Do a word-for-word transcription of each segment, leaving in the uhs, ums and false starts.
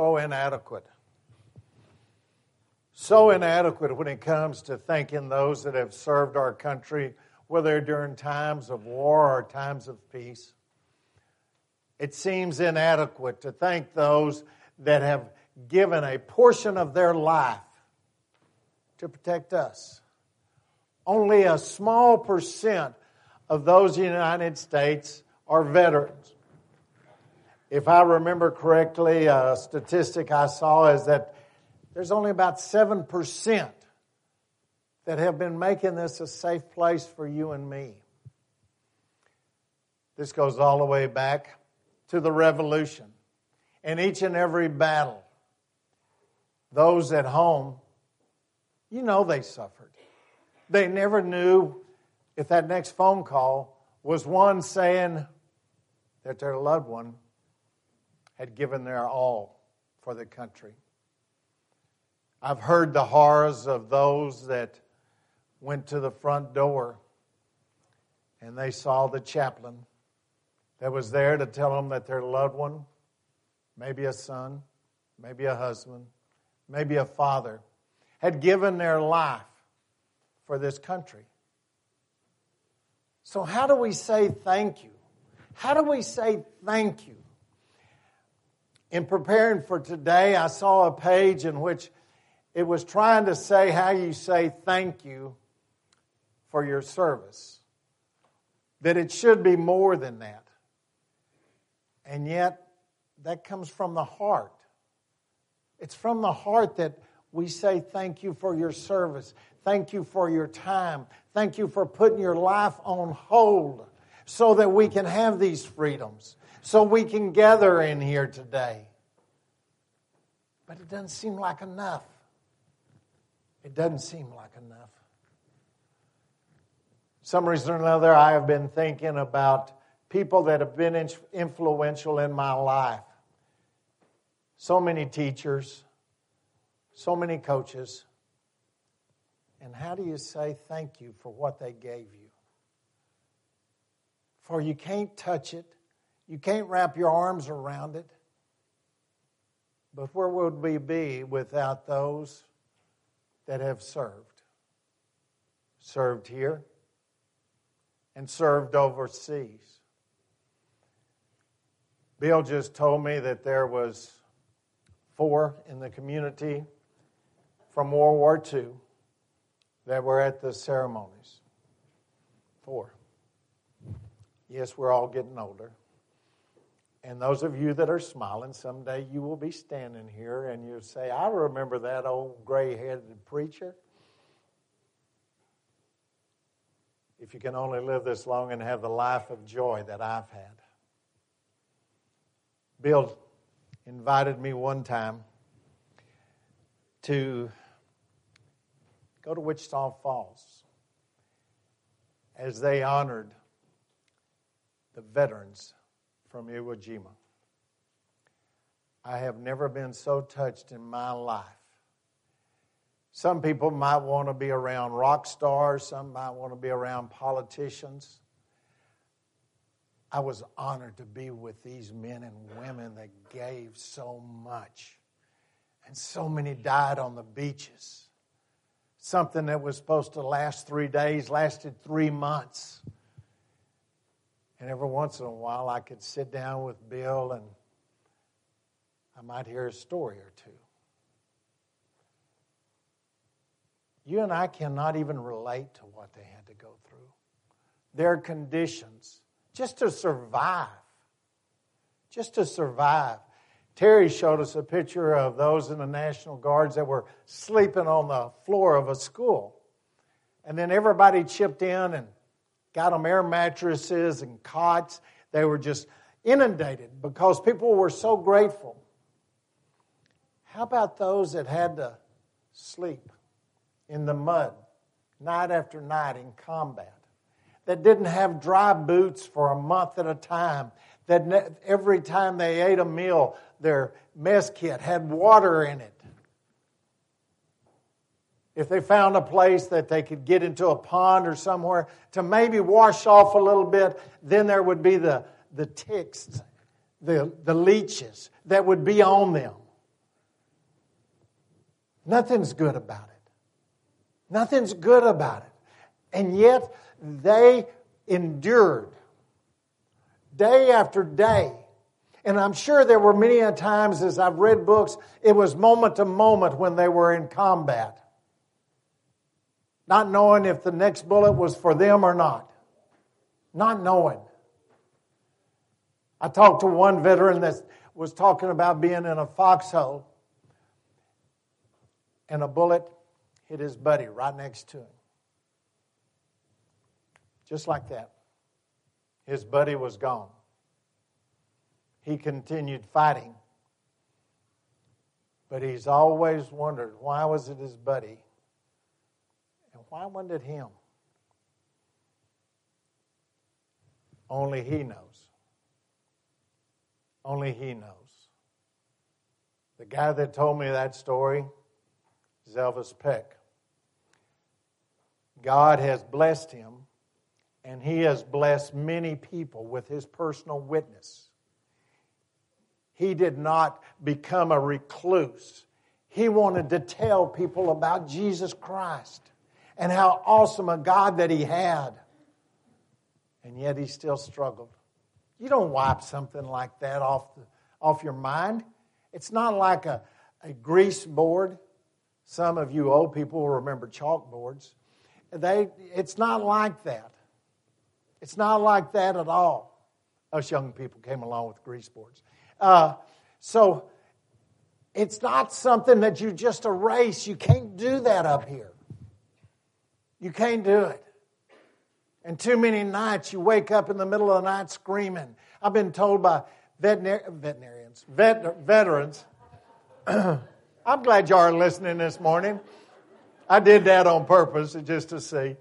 so inadequate. So inadequate when it comes to thanking those that have served our country, whether during times of war or times of peace. It seems inadequate to thank those that have given a portion of their life to protect us. Only a small percent of those in the United States are veterans. If I remember correctly, a statistic I saw is that there's only about seven percent that have been making this a safe place for you and me. This goes all the way back to the Revolution. In each and every battle, those at home, you know they suffered. They never knew if that next phone call was one saying that their loved one had given their all for the country. I've heard the horrors of those that went to the front door and they saw the chaplain that was there to tell them that their loved one, maybe a son, maybe a husband, maybe a father, had given their life for this country. So how do we say thank you? How do we say thank you? In preparing for today, I saw a page in which it was trying to say how you say thank you for your service. That it should be more than that. And yet, that comes from the heart. It's from the heart that we say thank you for your service. Thank you for your time. Thank you for putting your life on hold so that we can have these freedoms, so we can gather in here today. But it doesn't seem like enough. It doesn't seem like enough. Some reason or another, I have been thinking about people that have been influential in my life. So many teachers, so many coaches. And how do you say thank you for what they gave you? For you can't touch it. You can't wrap your arms around it. But where would we be without those that have served? Served here and served overseas. Bill just told me that there was four in the community from World War Two that were at the ceremonies. Four. Yes, we're all getting older. And those of you that are smiling, someday you will be standing here and you'll say, I remember that old gray-headed preacher. If you can only live this long and have the life of joy that I've had. Bill invited me one time to go to Wichita Falls as they honored the veterans from Iwo Jima. I have never been so touched in my life. Some people might want to be around rock stars. Some might want to be around politicians. I was honored to be with these men and women that gave so much. And so many died on the beaches. Something that was supposed to last three days lasted three months. And every once in a while I could sit down with Bill and I might hear a story or two. You and I cannot even relate to what they had to go through. Their conditions. Just to survive. Just to survive. Terry showed us a picture of those in the National Guards that were sleeping on the floor of a school. And then everybody chipped in and got them air mattresses and cots. They were just inundated because people were so grateful. How about those that had to sleep in the mud night after night in combat? That didn't have dry boots for a month at a time, that ne- every time they ate a meal, their mess kit had water in it. If they found a place that they could get into a pond or somewhere to maybe wash off a little bit, then there would be the, the ticks, the, the leeches that would be on them. Nothing's good about it. Nothing's good about it. And yet they endured day after day. And I'm sure there were many a times as I've read books, it was moment to moment when they were in combat. Not knowing if the next bullet was for them or not. Not knowing. I talked to one veteran that was talking about being in a foxhole, and a bullet hit his buddy right next to him. Just like that. His buddy was gone. He continued fighting. But he's always wondered, why was it his buddy? And why wasn't it him? Only he knows. Only he knows. The guy that told me that story, Zelvis Peck. God has blessed him, and he has blessed many people with his personal witness. He did not become a recluse. He wanted to tell people about Jesus Christ and how awesome a God that he had. And yet he still struggled. You don't wipe something like that off the, off your mind. It's not like a, a grease board. Some of you old people will remember chalkboards. They, it's not like that. It's not like that at all. Us young people came along with grease boards. Uh, so it's not something that you just erase. You can't do that up here. You can't do it. And too many nights you wake up in the middle of the night screaming. I've been told by veterinar- veterinarians, vet- veterans, I'm glad you are listening this morning. I did that on purpose just to see.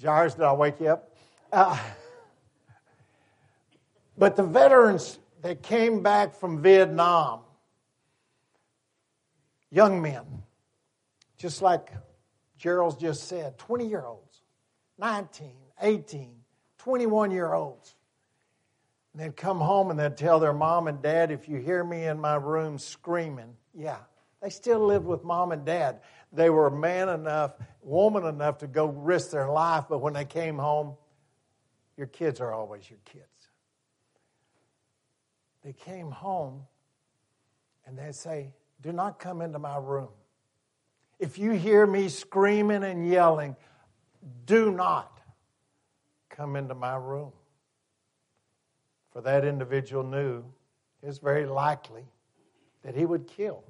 Jars, did I wake you up? Uh, but the veterans that came back from Vietnam, young men, just like Gerald just said, twenty-year-olds, nineteen, eighteen, twenty-one-year-olds. And they'd come home and they'd tell their mom and dad, if you hear me in my room screaming, yeah, they still lived with mom and dad. They were man enough, woman enough to go risk their life, but when they came home, your kids are always your kids. They came home and they say, do not come into my room. If you hear me screaming and yelling, do not come into my room. For that individual knew it was very likely that he would kill.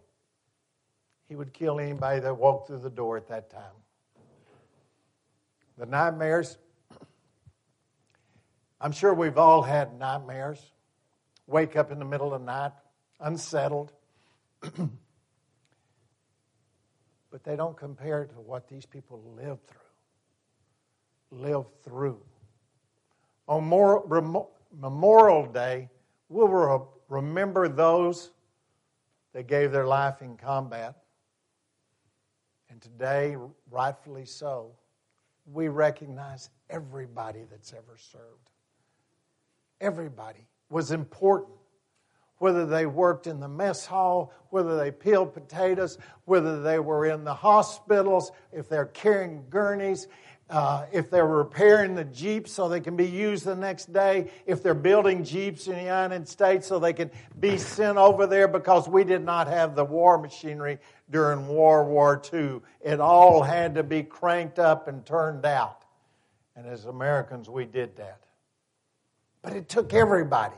He would kill anybody that walked through the door at that time. The nightmares, I'm sure we've all had nightmares. Wake up in the middle of the night, unsettled. But they don't compare to what these people lived through. Lived through. On more, remo- Memorial Day, we'll re- remember those that gave their life in combat. And today, rightfully so, we recognize everybody that's ever served. Everybody was important. Whether they worked in the mess hall, whether they peeled potatoes, whether they were in the hospitals, if they're carrying gurneys, uh, if they're repairing the Jeeps so they can be used the next day, if they're building Jeeps in the United States so they can be sent over there because we did not have the war machinery during World War Two. It all had to be cranked up and turned out. And as Americans, we did that. But it took everybody.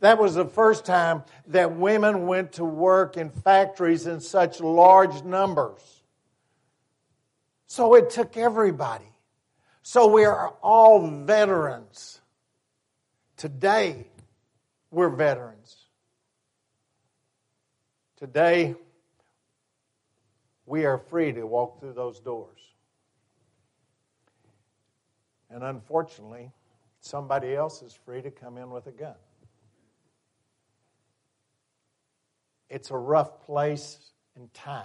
That was the first time that women went to work in factories in such large numbers. So it took everybody. So we are all veterans. Today, we're veterans. Today, we are free to walk through those doors. And unfortunately, somebody else is free to come in with a gun. It's a rough place and time.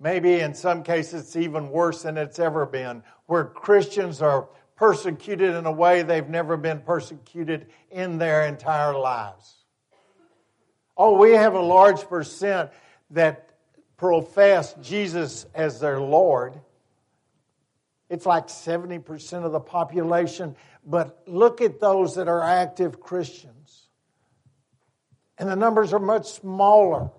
Maybe in some cases it's even worse than it's ever been, where Christians are persecuted in a way they've never been persecuted in their entire lives. Oh, we have a large percent that profess Jesus as their Lord. It's like seventy percent of the population. But look at those that are active Christians. And the numbers are much smaller.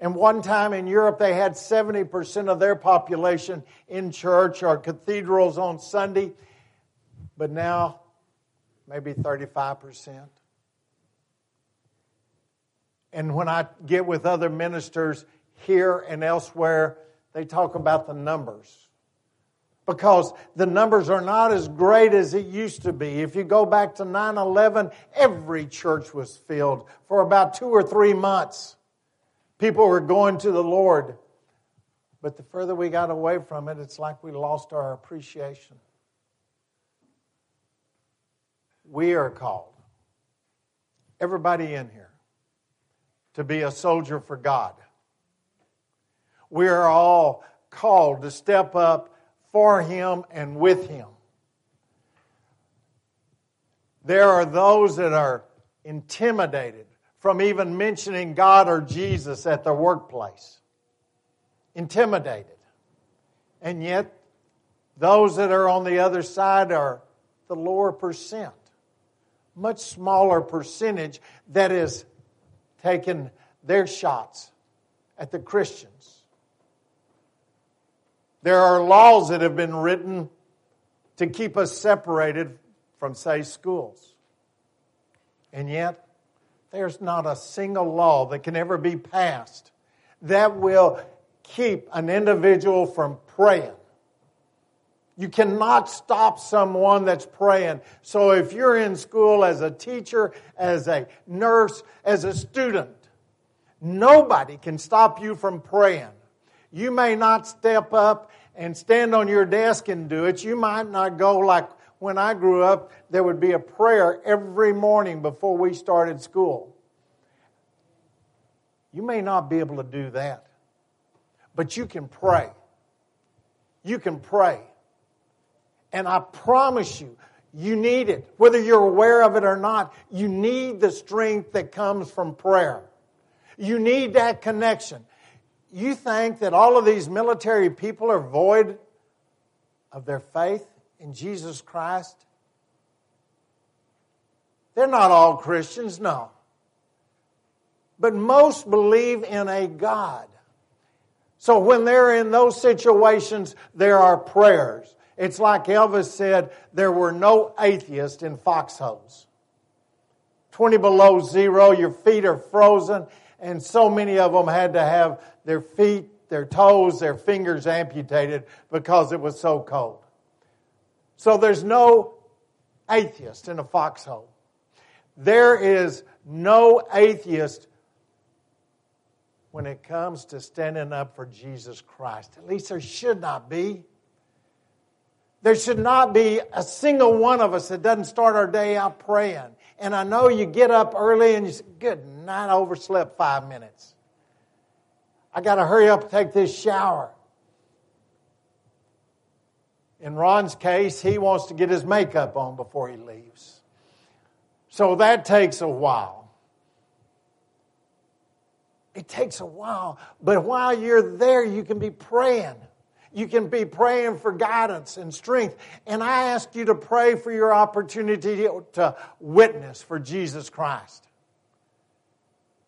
And one time in Europe, they had seventy percent of their population in church or cathedrals on Sunday. But now, maybe thirty-five percent. And when I get with other ministers here and elsewhere, they talk about the numbers. Because the numbers are not as great as it used to be. If you go back to nine eleven, every church was filled for about two or three months. People were going to the Lord. But the further we got away from it, it's like we lost our appreciation. We are called, everybody in here, to be a soldier for God. We are all called to step up for Him and with Him. There are those that are intimidated from even mentioning God or Jesus at their workplace. Intimidated. And yet, those that are on the other side are the lower percent. Much smaller percentage that is taking their shots at the Christians. There are laws that have been written to keep us separated from, say, schools. And yet, there's not a single law that can ever be passed that will keep an individual from praying. You cannot stop someone that's praying. So if you're in school as a teacher, as a nurse, as a student, nobody can stop you from praying. You may not step up and stand on your desk and do it. You might not go like when I grew up, there would be a prayer every morning before we started school. You may not be able to do that, but you can pray. You can pray. And I promise you, you need it. Whether you're aware of it or not, you need the strength that comes from prayer. You need that connection. You think that all of these military people are void of their faith in Jesus Christ? They're not all Christians, no. But most believe in a God. So when they're in those situations, there are prayers. It's like Elvis said, there were no atheists in foxholes. twenty below zero, your feet are frozen, and so many of them had to have their feet, their toes, their fingers amputated because it was so cold. So there's no atheist in a foxhole. There is no atheist when it comes to standing up for Jesus Christ. At least there should not be. There should not be a single one of us that doesn't start our day out praying. And I know you get up early and you say, good night, I overslept five minutes. I got to hurry up and take this shower. In Ron's case, he wants to get his makeup on before he leaves. So that takes a while. It takes a while. But while you're there, you can be praying. You can be praying for guidance and strength. And I ask you to pray for your opportunity to witness for Jesus Christ.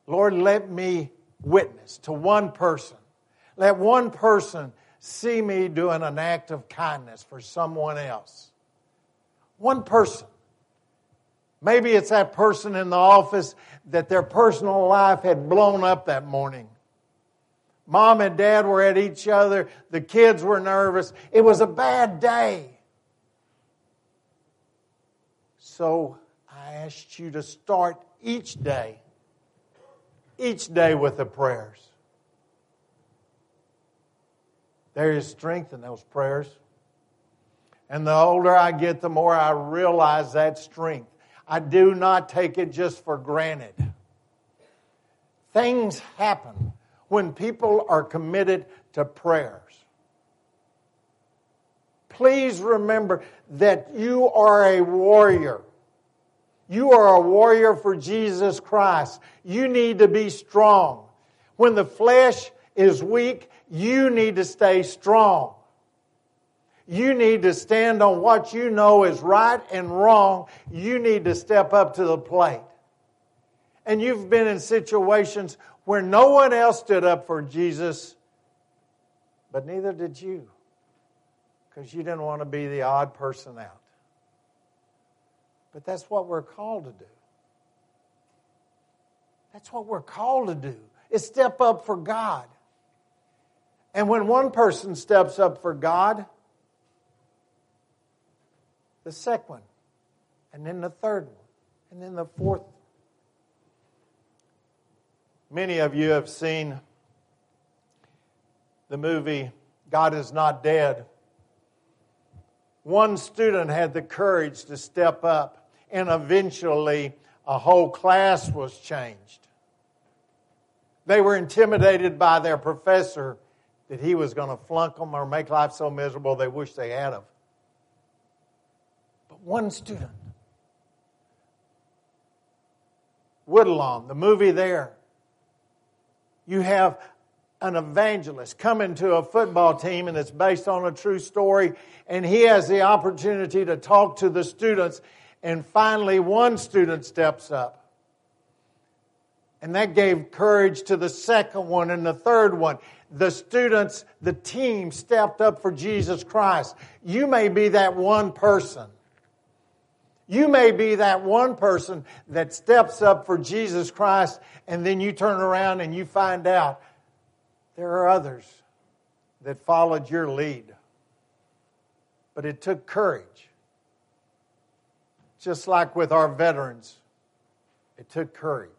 Lord, let me witness to one person. Let one person see me doing an act of kindness for someone else. One person. Maybe it's that person in the office that their personal life had blown up that morning. Mom and Dad were at each other. The kids were nervous. It was a bad day. So I asked you to start each day, each day with the prayers. There is strength in those prayers. And the older I get, the more I realize that strength. I do not take it just for granted. Things happen when people are committed to prayers. Please remember that you are a warrior. You are a warrior for Jesus Christ. You need to be strong. When the flesh is weak, you need to stay strong. You need to stand on what you know is right and wrong. You need to step up to the plate. And you've been in situations where no one else stood up for Jesus, but neither did you, because you didn't want to be the odd person out. But that's what we're called to do. That's what we're called to do, is step up for God. And when one person steps up for God, the second one, and then the third one, and then the fourth one. Many of you have seen the movie God Is Not Dead. One student had the courage to step up, and eventually a whole class was changed. They were intimidated by their professor that he was going to flunk them or make life so miserable they wish they had of. But one student, Woodlawn, the movie there, you have an evangelist coming to a football team, and it's based on a true story, and he has the opportunity to talk to the students, and finally one student steps up. And that gave courage to the second one and the third one. The students, the team stepped up for Jesus Christ. You may be that one person. You may be that one person that steps up for Jesus Christ, and then you turn around and you find out there are others that followed your lead. But it took courage. Just like with our veterans, it took courage.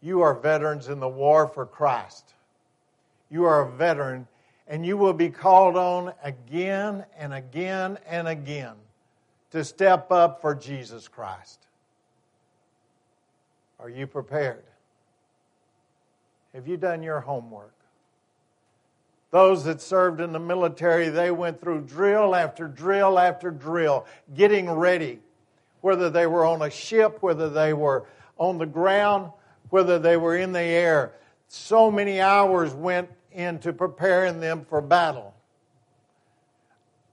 You are veterans in the war for Christ. You are a veteran, and you will be called on again and again and again to step up for Jesus Christ. Are you prepared? Have you done your homework? Those that served in the military, they went through drill after drill after drill, getting ready, whether they were on a ship, whether they were on the ground, whether they were in the air. So many hours went into preparing them for battle.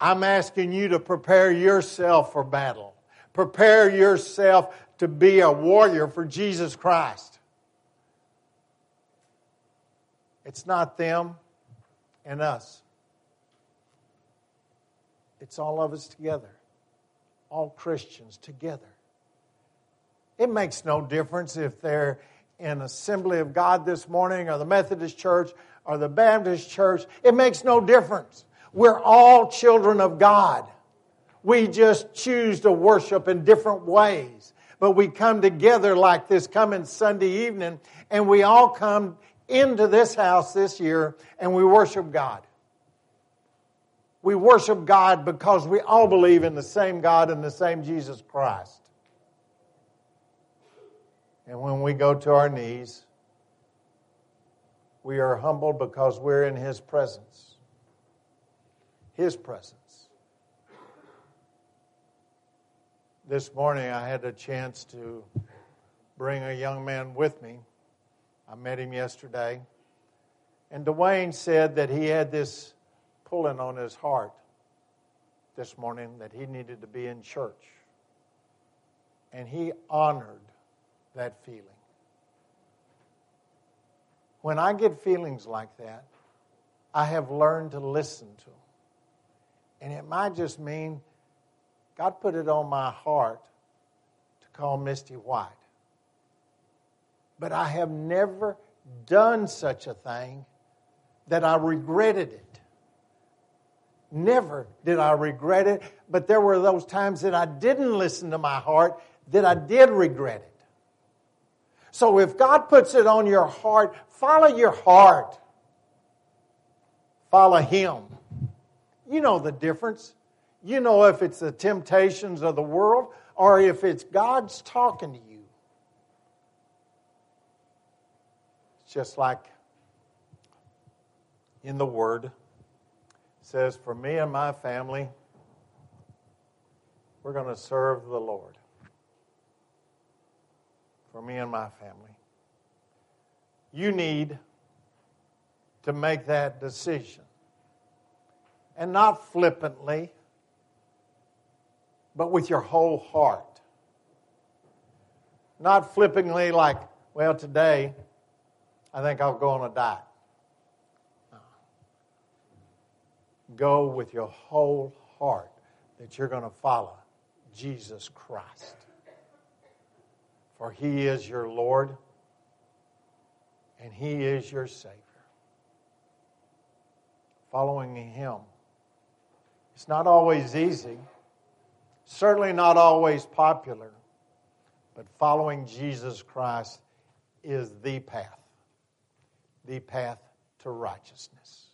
I'm asking you to prepare yourself for battle. Prepare yourself to be a warrior for Jesus Christ. It's not them and us. It's all of us together. All Christians together. It makes no difference if they're in Assembly of God this morning or the Methodist Church or the Baptist Church. It makes no difference. We're all children of God. We just choose to worship in different ways. But we come together like this coming Sunday evening, and we all come into this house this year, and we worship God. We worship God because we all believe in the same God and the same Jesus Christ. And when we go to our knees, we are humbled because we're in His presence. His presence. This morning I had a chance to bring a young man with me. I met him yesterday, and Dwayne said that he had this pulling on his heart this morning that he needed to be in church, and he honored that feeling. When I get feelings like that, I have learned to listen to them, and it might just mean God put it on my heart to call Misty White. But I have never done such a thing that I regretted it. Never did I regret it, but there were those times that I didn't listen to my heart that I did regret it. So if God puts it on your heart, follow your heart. Follow Him. You know the difference. You know if it's the temptations of the world or if it's God's talking to you. Just like in the Word, it says, for me and my family, We're going to serve the Lord for me and my family. You need to make that decision. And not flippantly, but with your whole heart. Not flippantly like, well, today I think I'll go on a diet. No. Go with your whole heart that you're going to follow Jesus Christ. For He is your Lord and He is your Savior. Following Him. It's not always easy. Certainly not always popular. But following Jesus Christ is the path. The path to righteousness.